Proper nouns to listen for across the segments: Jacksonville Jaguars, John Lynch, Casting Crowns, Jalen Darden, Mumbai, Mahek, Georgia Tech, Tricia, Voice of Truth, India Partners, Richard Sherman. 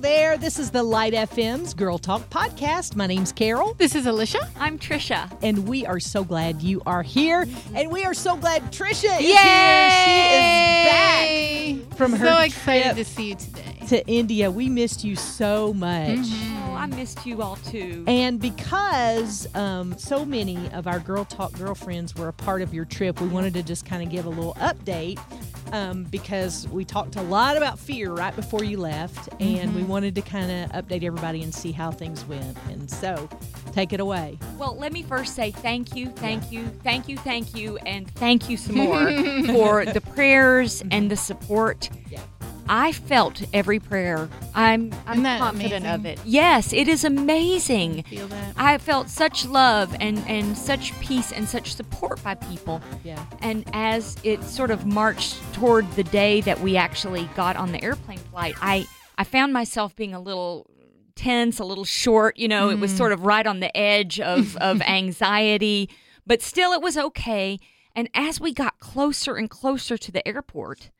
Hello there. This is the Light FM's Girl Talk podcast. My name's Carol. This is Alicia. I'm Tricia. And we are so glad you are here. And we are so glad Tricia is here. She is back from her trip. So excited to see you today. To India. We missed you so much. Mm-hmm. Oh, I missed you all too. And because so many of our Girl Talk girlfriends were a part of your trip, we wanted to just kind of give a little update. Because we talked a lot about fear right before you left, and we wanted to kind of update everybody and see how things went. And so, take it away. Well, let me first say thank you, and thank you some more for the prayers and the support. Yeah. I felt every prayer. I'm confident of it. Yes, it is amazing. Feel that. I felt such love and such peace and such support by people. Yeah. And as it sort of marched toward the day that we actually got on the airplane flight, I found myself being a little tense, a little short. You know, it was sort of right on the edge of anxiety. But still, it was okay. And as we got closer and closer to the airport,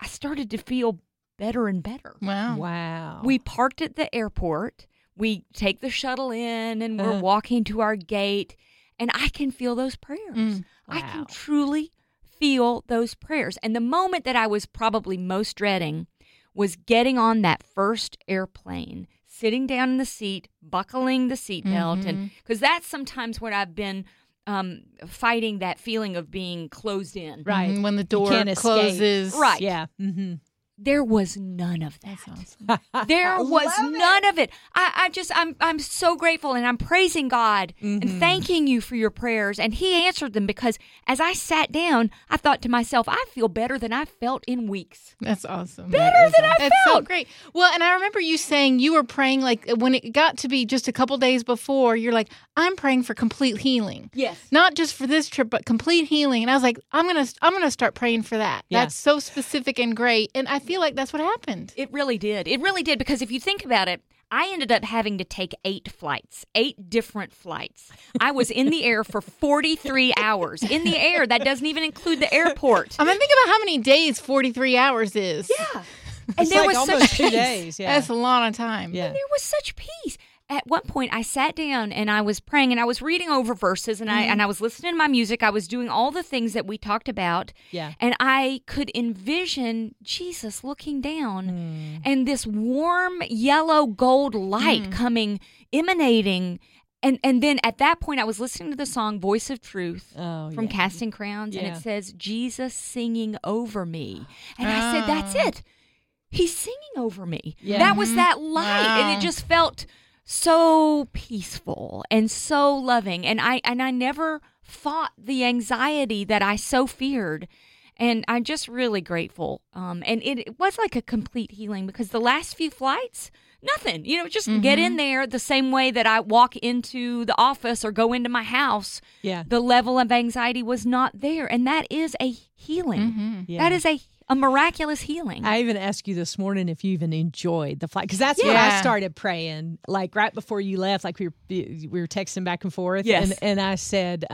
I started to feel better and better. Wow. We parked at the airport. We take the shuttle in and we're walking to our gate. And I can feel those prayers. I can truly feel those prayers. And the moment that I was probably most dreading was getting on that first airplane, sitting down in the seat, buckling the seatbelt. Because that's sometimes what I've been fighting, that feeling of being closed in. Right. Mm-hmm. When the door closes. Escape. Right. Yeah. Mm-hmm. There was none of that. Awesome. There was none of it. I'm so grateful, and I'm praising God and thanking you for your prayers. And he answered them, because as I sat down, I thought to myself, I feel better than I felt in weeks. That's awesome. Better than I felt. That's so great. Well, and I remember you saying you were praying, like when it got to be just a couple days before, you're like, I'm praying for complete healing. Yes. Not just for this trip, but complete healing. And I was like, I'm gonna start praying for that. Yeah. That's so specific and great. And I feel like that's what happened. It really did. It really did. Because if you think about it, I ended up having to take 8 flights, 8 different flights. I was in the air for 43 hours. In the air. That doesn't even include the airport. I mean, think about how many days 43 hours is. Yeah. And it's there was almost such 2 days. Yeah. That's a lot of time. Yeah. And there was such peace. At one point, I sat down and I was praying and I was reading over verses and I was listening to my music. I was doing all the things that we talked about. Yeah. And I could envision Jesus looking down and this warm yellow gold light coming, emanating. And then at that point, I was listening to the song Voice of Truth from Casting Crowns. Yeah. And it says, Jesus singing over me. And I said, that's it. He's singing over me. Yeah. That was that light. Wow. And it just felt so peaceful and so loving, and I never fought the anxiety that I so feared, and I'm just really grateful. And it was like a complete healing, because the last few flights, nothing, just get in there the same way that I walk into the office or go into my house. Yeah, the level of anxiety was not there, and that is a healing. Mm-hmm. Yeah. That is a miraculous healing. I even asked you this morning if you even enjoyed the flight, because that's when I started praying. Like right before you left, like we were texting back and forth. Yes. And I said,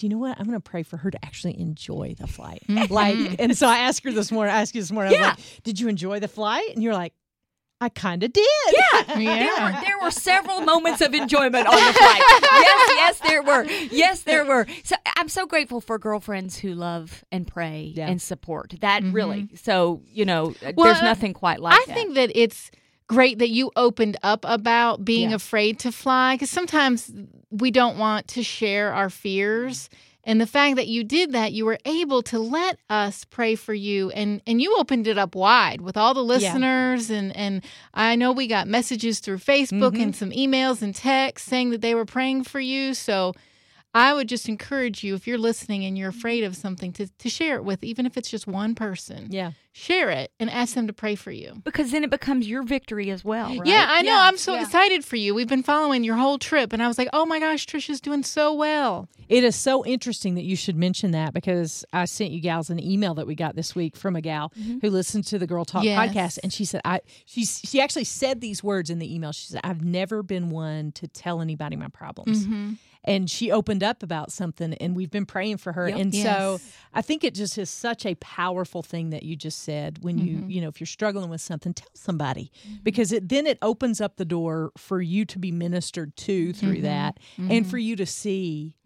you know what? I'm going to pray for her to actually enjoy the flight. Like, and so I asked her this morning. I was like, "Did you enjoy the flight?" And you're like, I kind of did. Yeah. There were several moments of enjoyment on the flight. Yes, there were. So I'm so grateful for girlfriends who love and pray and support. That really, so, there's nothing quite like that. I think that it's great that you opened up about being afraid to fly, because sometimes we don't want to share our fears. And the fact that you did that, you were able to let us pray for you. And you opened it up wide with all the listeners. Yeah. And I know we got messages through Facebook and some emails and texts saying that they were praying for you. So I would just encourage you, if you're listening and you're afraid of something, to share it with, even if it's just one person. Yeah. Share it and ask them to pray for you. Because then it becomes your victory as well, right? Yeah, I know. Yeah. I'm so excited for you. We've been following your whole trip, and I was like, oh my gosh, Tricia's doing so well. It is so interesting that you should mention that, because I sent you gals an email that we got this week from a gal who listened to the Girl Talk podcast, and she said, she actually said these words in the email. She said, I've never been one to tell anybody my problems. and she opened up about something, and we've been praying for her. Yep. And so I think it just is such a powerful thing that you just said when you know, if you're struggling with something, tell somebody, because it opens up the door for you to be ministered to through that and for you to see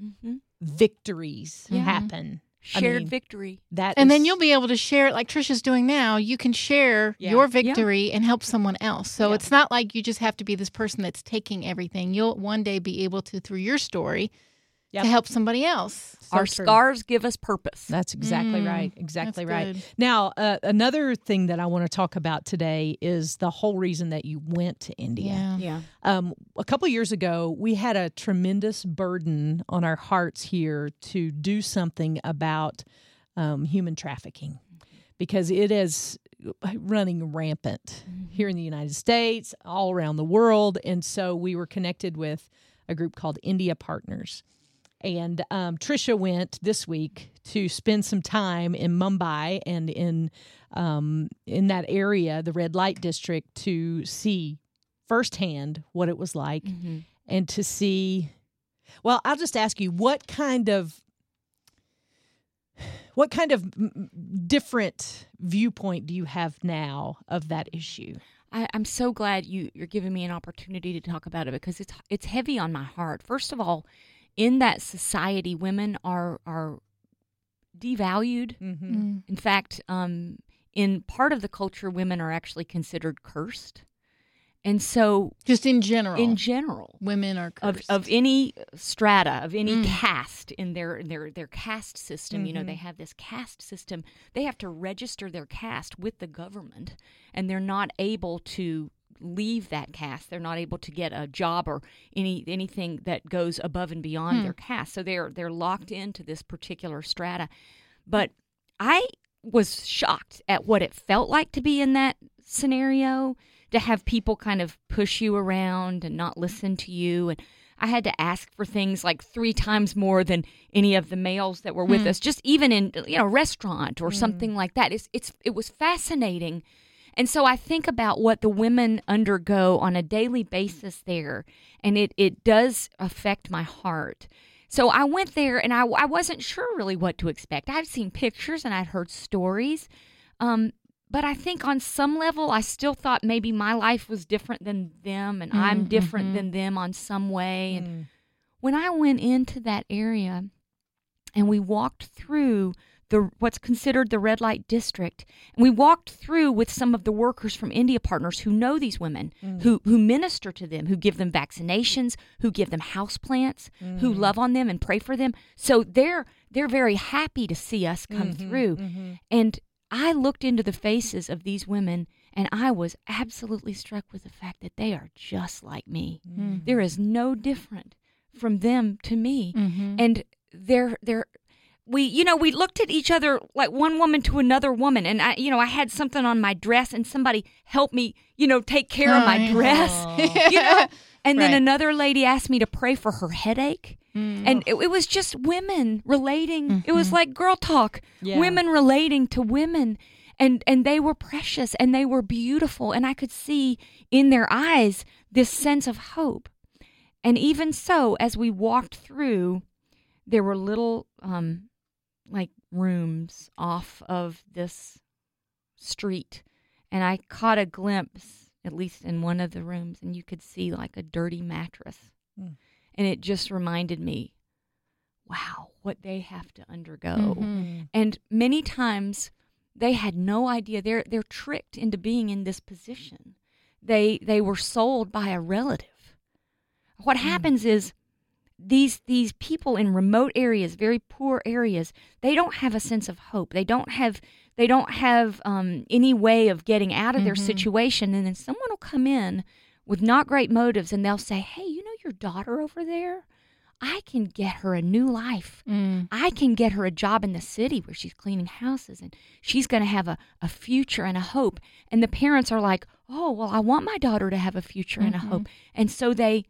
victories happen. Shared victory. And then you'll be able to share it like Tricia's doing now. You can share your victory and help someone else. So it's not like you just have to be this person that's taking everything. You'll one day be able to, through your story, to help somebody else. So our scars give us purpose. That's exactly right. Exactly right. Good. Now, another thing that I want to talk about today is the whole reason that you went to India. Yeah. A couple years ago, we had a tremendous burden on our hearts here to do something about human trafficking, because it is running rampant here in the United States, all around the world. And so we were connected with a group called India Partners. And Tricia went this week to spend some time in Mumbai and in that area, the red light district, to see firsthand what it was like and to see. Well, I'll just ask you, what kind of different viewpoint do you have now of that issue? I'm so glad you're giving me an opportunity to talk about it, because it's heavy on my heart. First of all, in that society, women are devalued. In fact, in part of the culture, women are actually considered cursed. And so... just in general. In general. Women are cursed. Of any strata, of any caste in their caste system. You know, they have this caste system. They have to register their caste with the government, and they're not able to leave that caste. They're not able to get a job or anything that goes above and beyond their caste. So they're locked into this particular strata. But I was shocked at what it felt like to be in that scenario, to have people kind of push you around and not listen to you. And I had to ask for things like 3 times more than any of the males that were with us, just even in a restaurant or something like that. It was fascinating. And so I think about what the women undergo on a daily basis there, and it does affect my heart. So I went there, and I wasn't sure really what to expect. I'd seen pictures, and I'd heard stories, but I think on some level I still thought maybe my life was different than them, and I'm different than them on some way. And when I went into that area and we walked through what's considered the red light district, and we walked through with some of the workers from India Partners who know these women, who minister to them, who give them vaccinations, who give them houseplants, who love on them and pray for them. So they're very happy to see us come through. And I looked into the faces of these women, and I was absolutely struck with the fact that they are just like me. There is no different from them to me. And they're We looked at each other, like one woman to another woman, and I had something on my dress, and somebody helped me, take care of my dress, and then another lady asked me to pray for her headache, and it was just women relating. It was like girl talk, women relating to women, and they were precious, and they were beautiful, and I could see in their eyes this sense of hope. And even so, as we walked through, there were little... like rooms off of this street, and I caught a glimpse, at least in one of the rooms, and you could see like a dirty mattress, and it just reminded me, wow, what they have to undergo. And many times they had no idea. They're tricked into being in this position. They were sold by a relative. What happens is, these people in remote areas, very poor areas, they don't have a sense of hope. They don't have any way of getting out of their situation. And then someone will come in with not great motives, and they'll say, "Hey, your daughter over there? I can get her a new life. I can get her a job in the city where she's cleaning houses, and she's going to have a future and a hope." And the parents are like, "Oh, well, I want my daughter to have a future and a hope." And so they...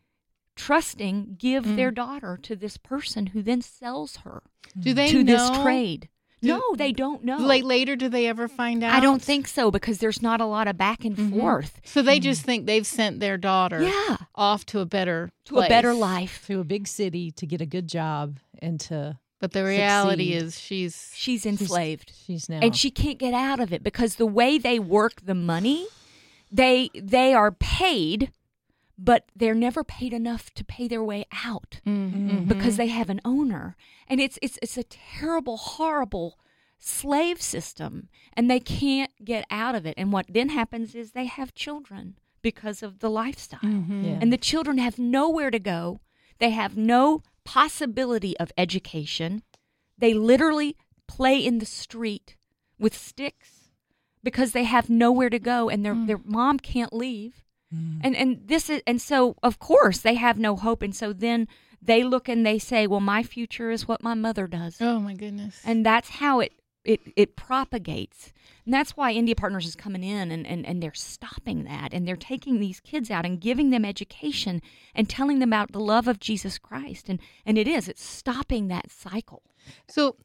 trusting, give their daughter to this person who then sells her to this trade. No, they don't know. Later, do they ever find out? I don't think so, because there's not a lot of back and forth. So they just think they've sent their daughter off to a better place. A better life. To a big city to get a good job and to But the reality succeed. Is she's enslaved. She's now. And she can't get out of it, because the way they work the money, they are paid, but they're never paid enough to pay their way out because they have an owner. And it's a terrible, horrible slave system, and they can't get out of it. And what then happens is they have children because of the lifestyle. And the children have nowhere to go. They have no possibility of education. They literally play in the street with sticks because they have nowhere to go, and their mom can't leave. And so of course they have no hope, and so then they look and they say, well, my future is what my mother does. Oh my goodness. And that's how it propagates. And that's why India Partners is coming in and they're stopping that, and they're taking these kids out and giving them education and telling them about the love of Jesus Christ, and it's stopping that cycle. So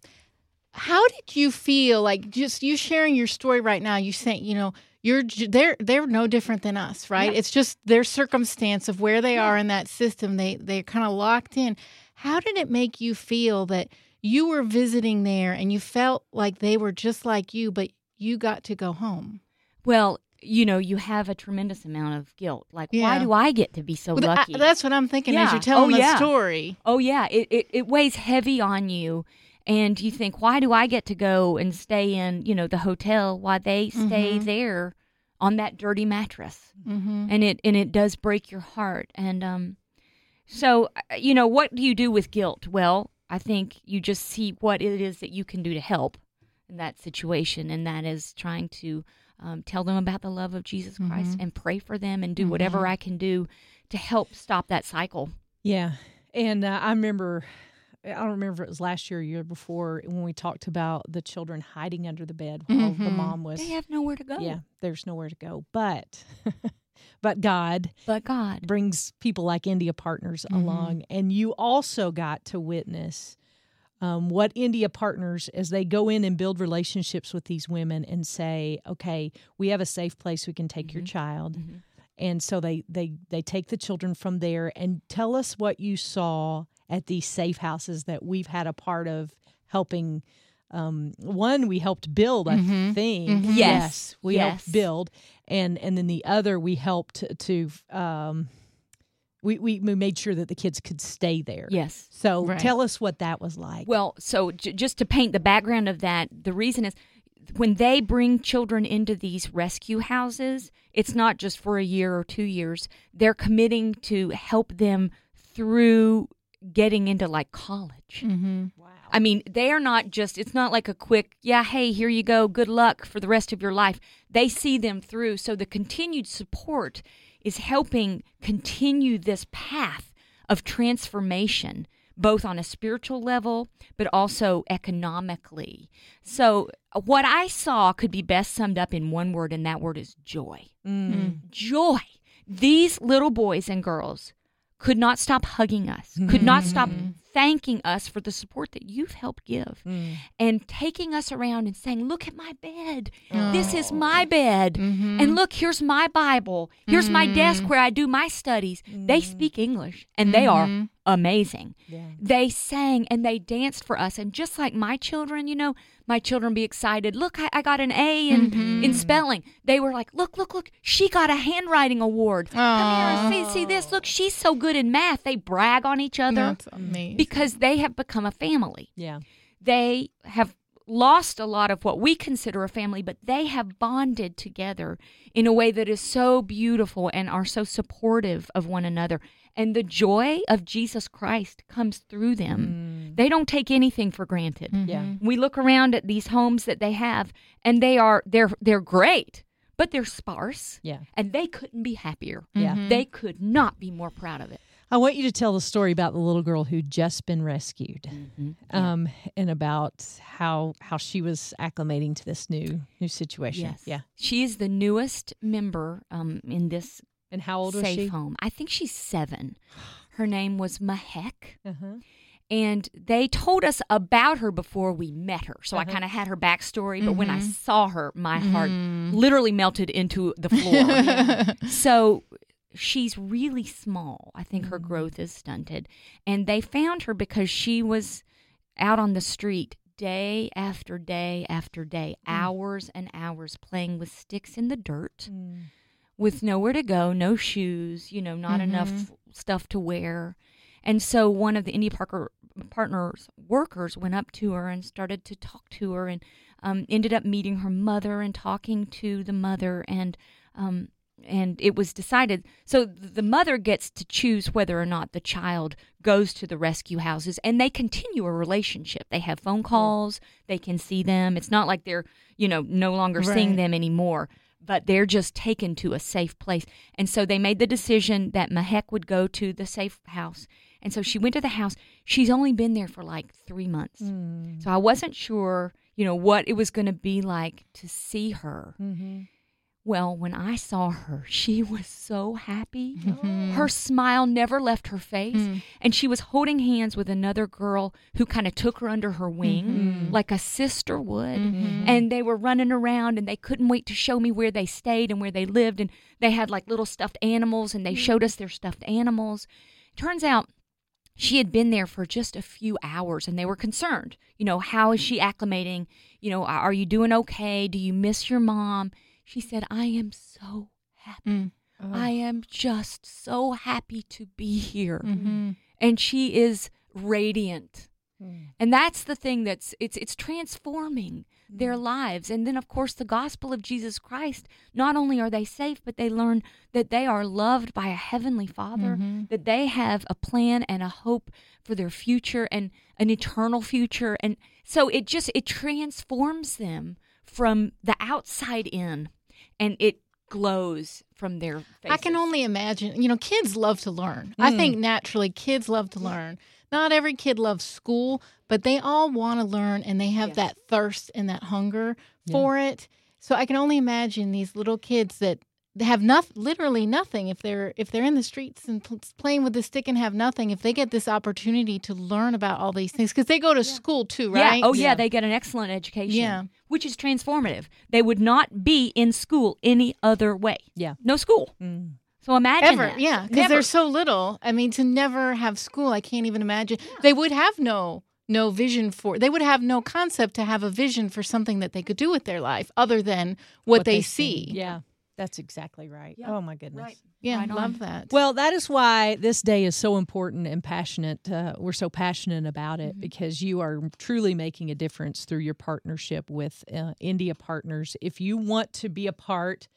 how did you feel, like, just you sharing your story right now, you saying, you know, they're no different than us, right? Yeah. It's just their circumstance of where they are in that system. They're kind of locked in. How did it make you feel that you were visiting there and you felt like they were just like you, but you got to go home? Well, you know, you have a tremendous amount of guilt. Like, why do I get to be so lucky? That's what I'm thinking as you're telling the story. Oh, yeah. It weighs heavy on you. And you think, why do I get to go and stay in, you know, the hotel while they stay there on that dirty mattress? And it does break your heart. And so, you know, what do you do with guilt? Well, I think you just see what it is that you can do to help in that situation. And that is trying to tell them about the love of Jesus Christ and pray for them and do whatever I can do to help stop that cycle. Yeah. And I don't remember if it was last year or year before when we talked about the children hiding under the bed while the mom was... They have nowhere to go. Yeah, there's nowhere to go. But God brings people like India Partners along. And you also got to witness what India Partners, as they go in and build relationships with these women and say, okay, we have a safe place we can take your child. And so they take the children from there. And tell us what you saw at these safe houses that we've had a part of helping. One we helped build, I think. Yes, we helped build, and then the other we helped to made sure that the kids could stay there. Yes. So tell us what that was like. Well, so just to paint the background of that, the reason is when they bring children into these rescue houses, it's not just for a year or 2 years. They're committing to help them through getting into, like, college. Wow. I mean, they are not just, it's not like a quick, hey, here you go, good luck for the rest of your life. They see them through. So the continued support is helping continue this path of transformation, both on a spiritual level, but also economically. So what I saw could be best summed up in one word, and that word is joy. Joy. These little boys and girls could not stop hugging us, could not stop thanking us for the support that you've helped give, and taking us around and saying, look at my bed. Oh. This is my bed. And look, here's my Bible. Here's my desk where I do my studies. They speak English, and they are amazing. Yeah. They sang and they danced for us. And just like my children, you know, my children be excited. Look, I got an A in spelling. They were like, look, she got a handwriting award. Aww. Come here and see this. Look, she's so good in math. They brag on each other. That's amazing. Because they have become a family. Yeah. They have lost a lot of what we consider a family, but they have bonded together in a way that is so beautiful and are so supportive of one another. And the joy of Jesus Christ comes through them. They don't take anything for granted. Yeah. We look around at these homes that they have, and they're great, but they're sparse. Yeah. And they couldn't be happier. Yeah. They could not be more proud of it. I want you to tell the story about the little girl who'd just been rescued, and about how she was acclimating to this new situation. Yes. Yeah. She is the newest member in this. And how old was she? Safe home. I think she's 7. Her name was Mahek. And they told us about her before we met her. So I kind of had her backstory. But when I saw her, my heart literally melted into the floor. So she's really small. I think her growth is stunted. And they found her because she was out on the street day after day after day, hours and hours playing with sticks in the dirt with nowhere to go, no shoes, you know, not enough stuff to wear. And so one of the India Partners workers went up to her and started to talk to her and ended up meeting her mother and talking to the mother. And it was decided, so the mother gets to choose whether or not the child goes to the rescue houses, and they continue a relationship. They have phone calls, they can see them. It's not like they're, you know, no longer seeing them anymore, but they're just taken to a safe place. And so they made the decision that Mahek would go to the safe house. And so she went to the house. She's only been there for like 3 months. So I wasn't sure, you know, what it was going to be like to see her. Well, when I saw her, she was so happy. Her smile never left her face. And she was holding hands with another girl who kind of took her under her wing like a sister would. And they were running around, and they couldn't wait to show me where they stayed and where they lived. And they had like little stuffed animals, and they showed us their stuffed animals. Turns out she had been there for just a few hours, and they were concerned. You know, how is she acclimating? You know, are you doing okay? Do you miss your mom? She said, I am so happy. I am just so happy to be here. And she is radiant. And that's the thing that's, it's transforming their lives. And then, of course, the gospel of Jesus Christ, not only are they safe, but they learn that they are loved by a heavenly Father, that they have a plan and a hope for their future and an eternal future. And so it just, it transforms them from the outside in. And it glows from their faces. I can only imagine. You know, kids love to learn. I think naturally kids love to learn. Not every kid loves school, but they all want to learn, and they have that thirst and that hunger for it. So I can only imagine these little kids that have literally nothing. If they're in the streets and playing with the stick and have nothing, if they get this opportunity to learn about all these things, because they go to school too, right? Yeah, they get an excellent education. Yeah. Which is transformative. They would not be in school any other way. Yeah. No school. So imagine that. Yeah, because they're so little. I mean, to never have school, I can't even imagine. Yeah. They would have no vision for, they would have no concept to have a vision for something that they could do with their life other than what they see. Yeah, that's exactly right. Yeah. Oh, my goodness. Right. Yeah, I love that. Well, that is why this day is so important and passionate. We're so passionate about it because you are truly making a difference through your partnership with India Partners. If you want to be a part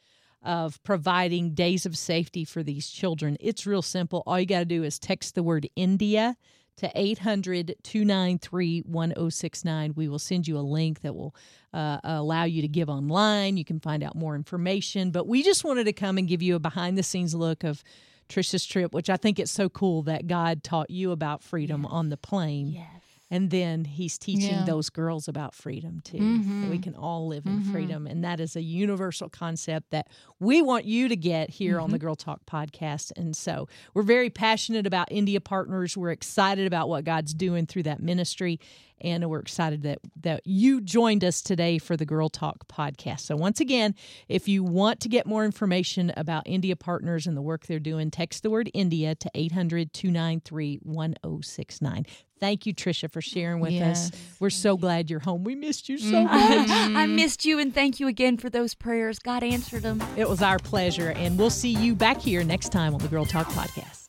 of providing days of safety for these children, it's real simple. All you got to do is text the word India to 800-293-1069. We will send you a link that will allow you to give online. You can find out more information. But we just wanted to come and give you a behind-the-scenes look of Tricia's trip, which I think it's so cool that God taught you about freedom on the plane. Yes. And then he's teaching those girls about freedom, too. So we can all live in freedom. And that is a universal concept that we want you to get here on the Girl Talk podcast. And so we're very passionate about India Partners. We're excited about what God's doing through that ministry. And we're excited that you joined us today for the Girl Talk podcast. So once again, if you want to get more information about India Partners and the work they're doing, text the word India to 800-293-1069. Thank you, Tricia, for sharing with us. We're so glad you're home. We missed you so much. I missed you, and thank you again for those prayers. God answered them. It was our pleasure, and we'll see you back here next time on the Girl Talk podcast.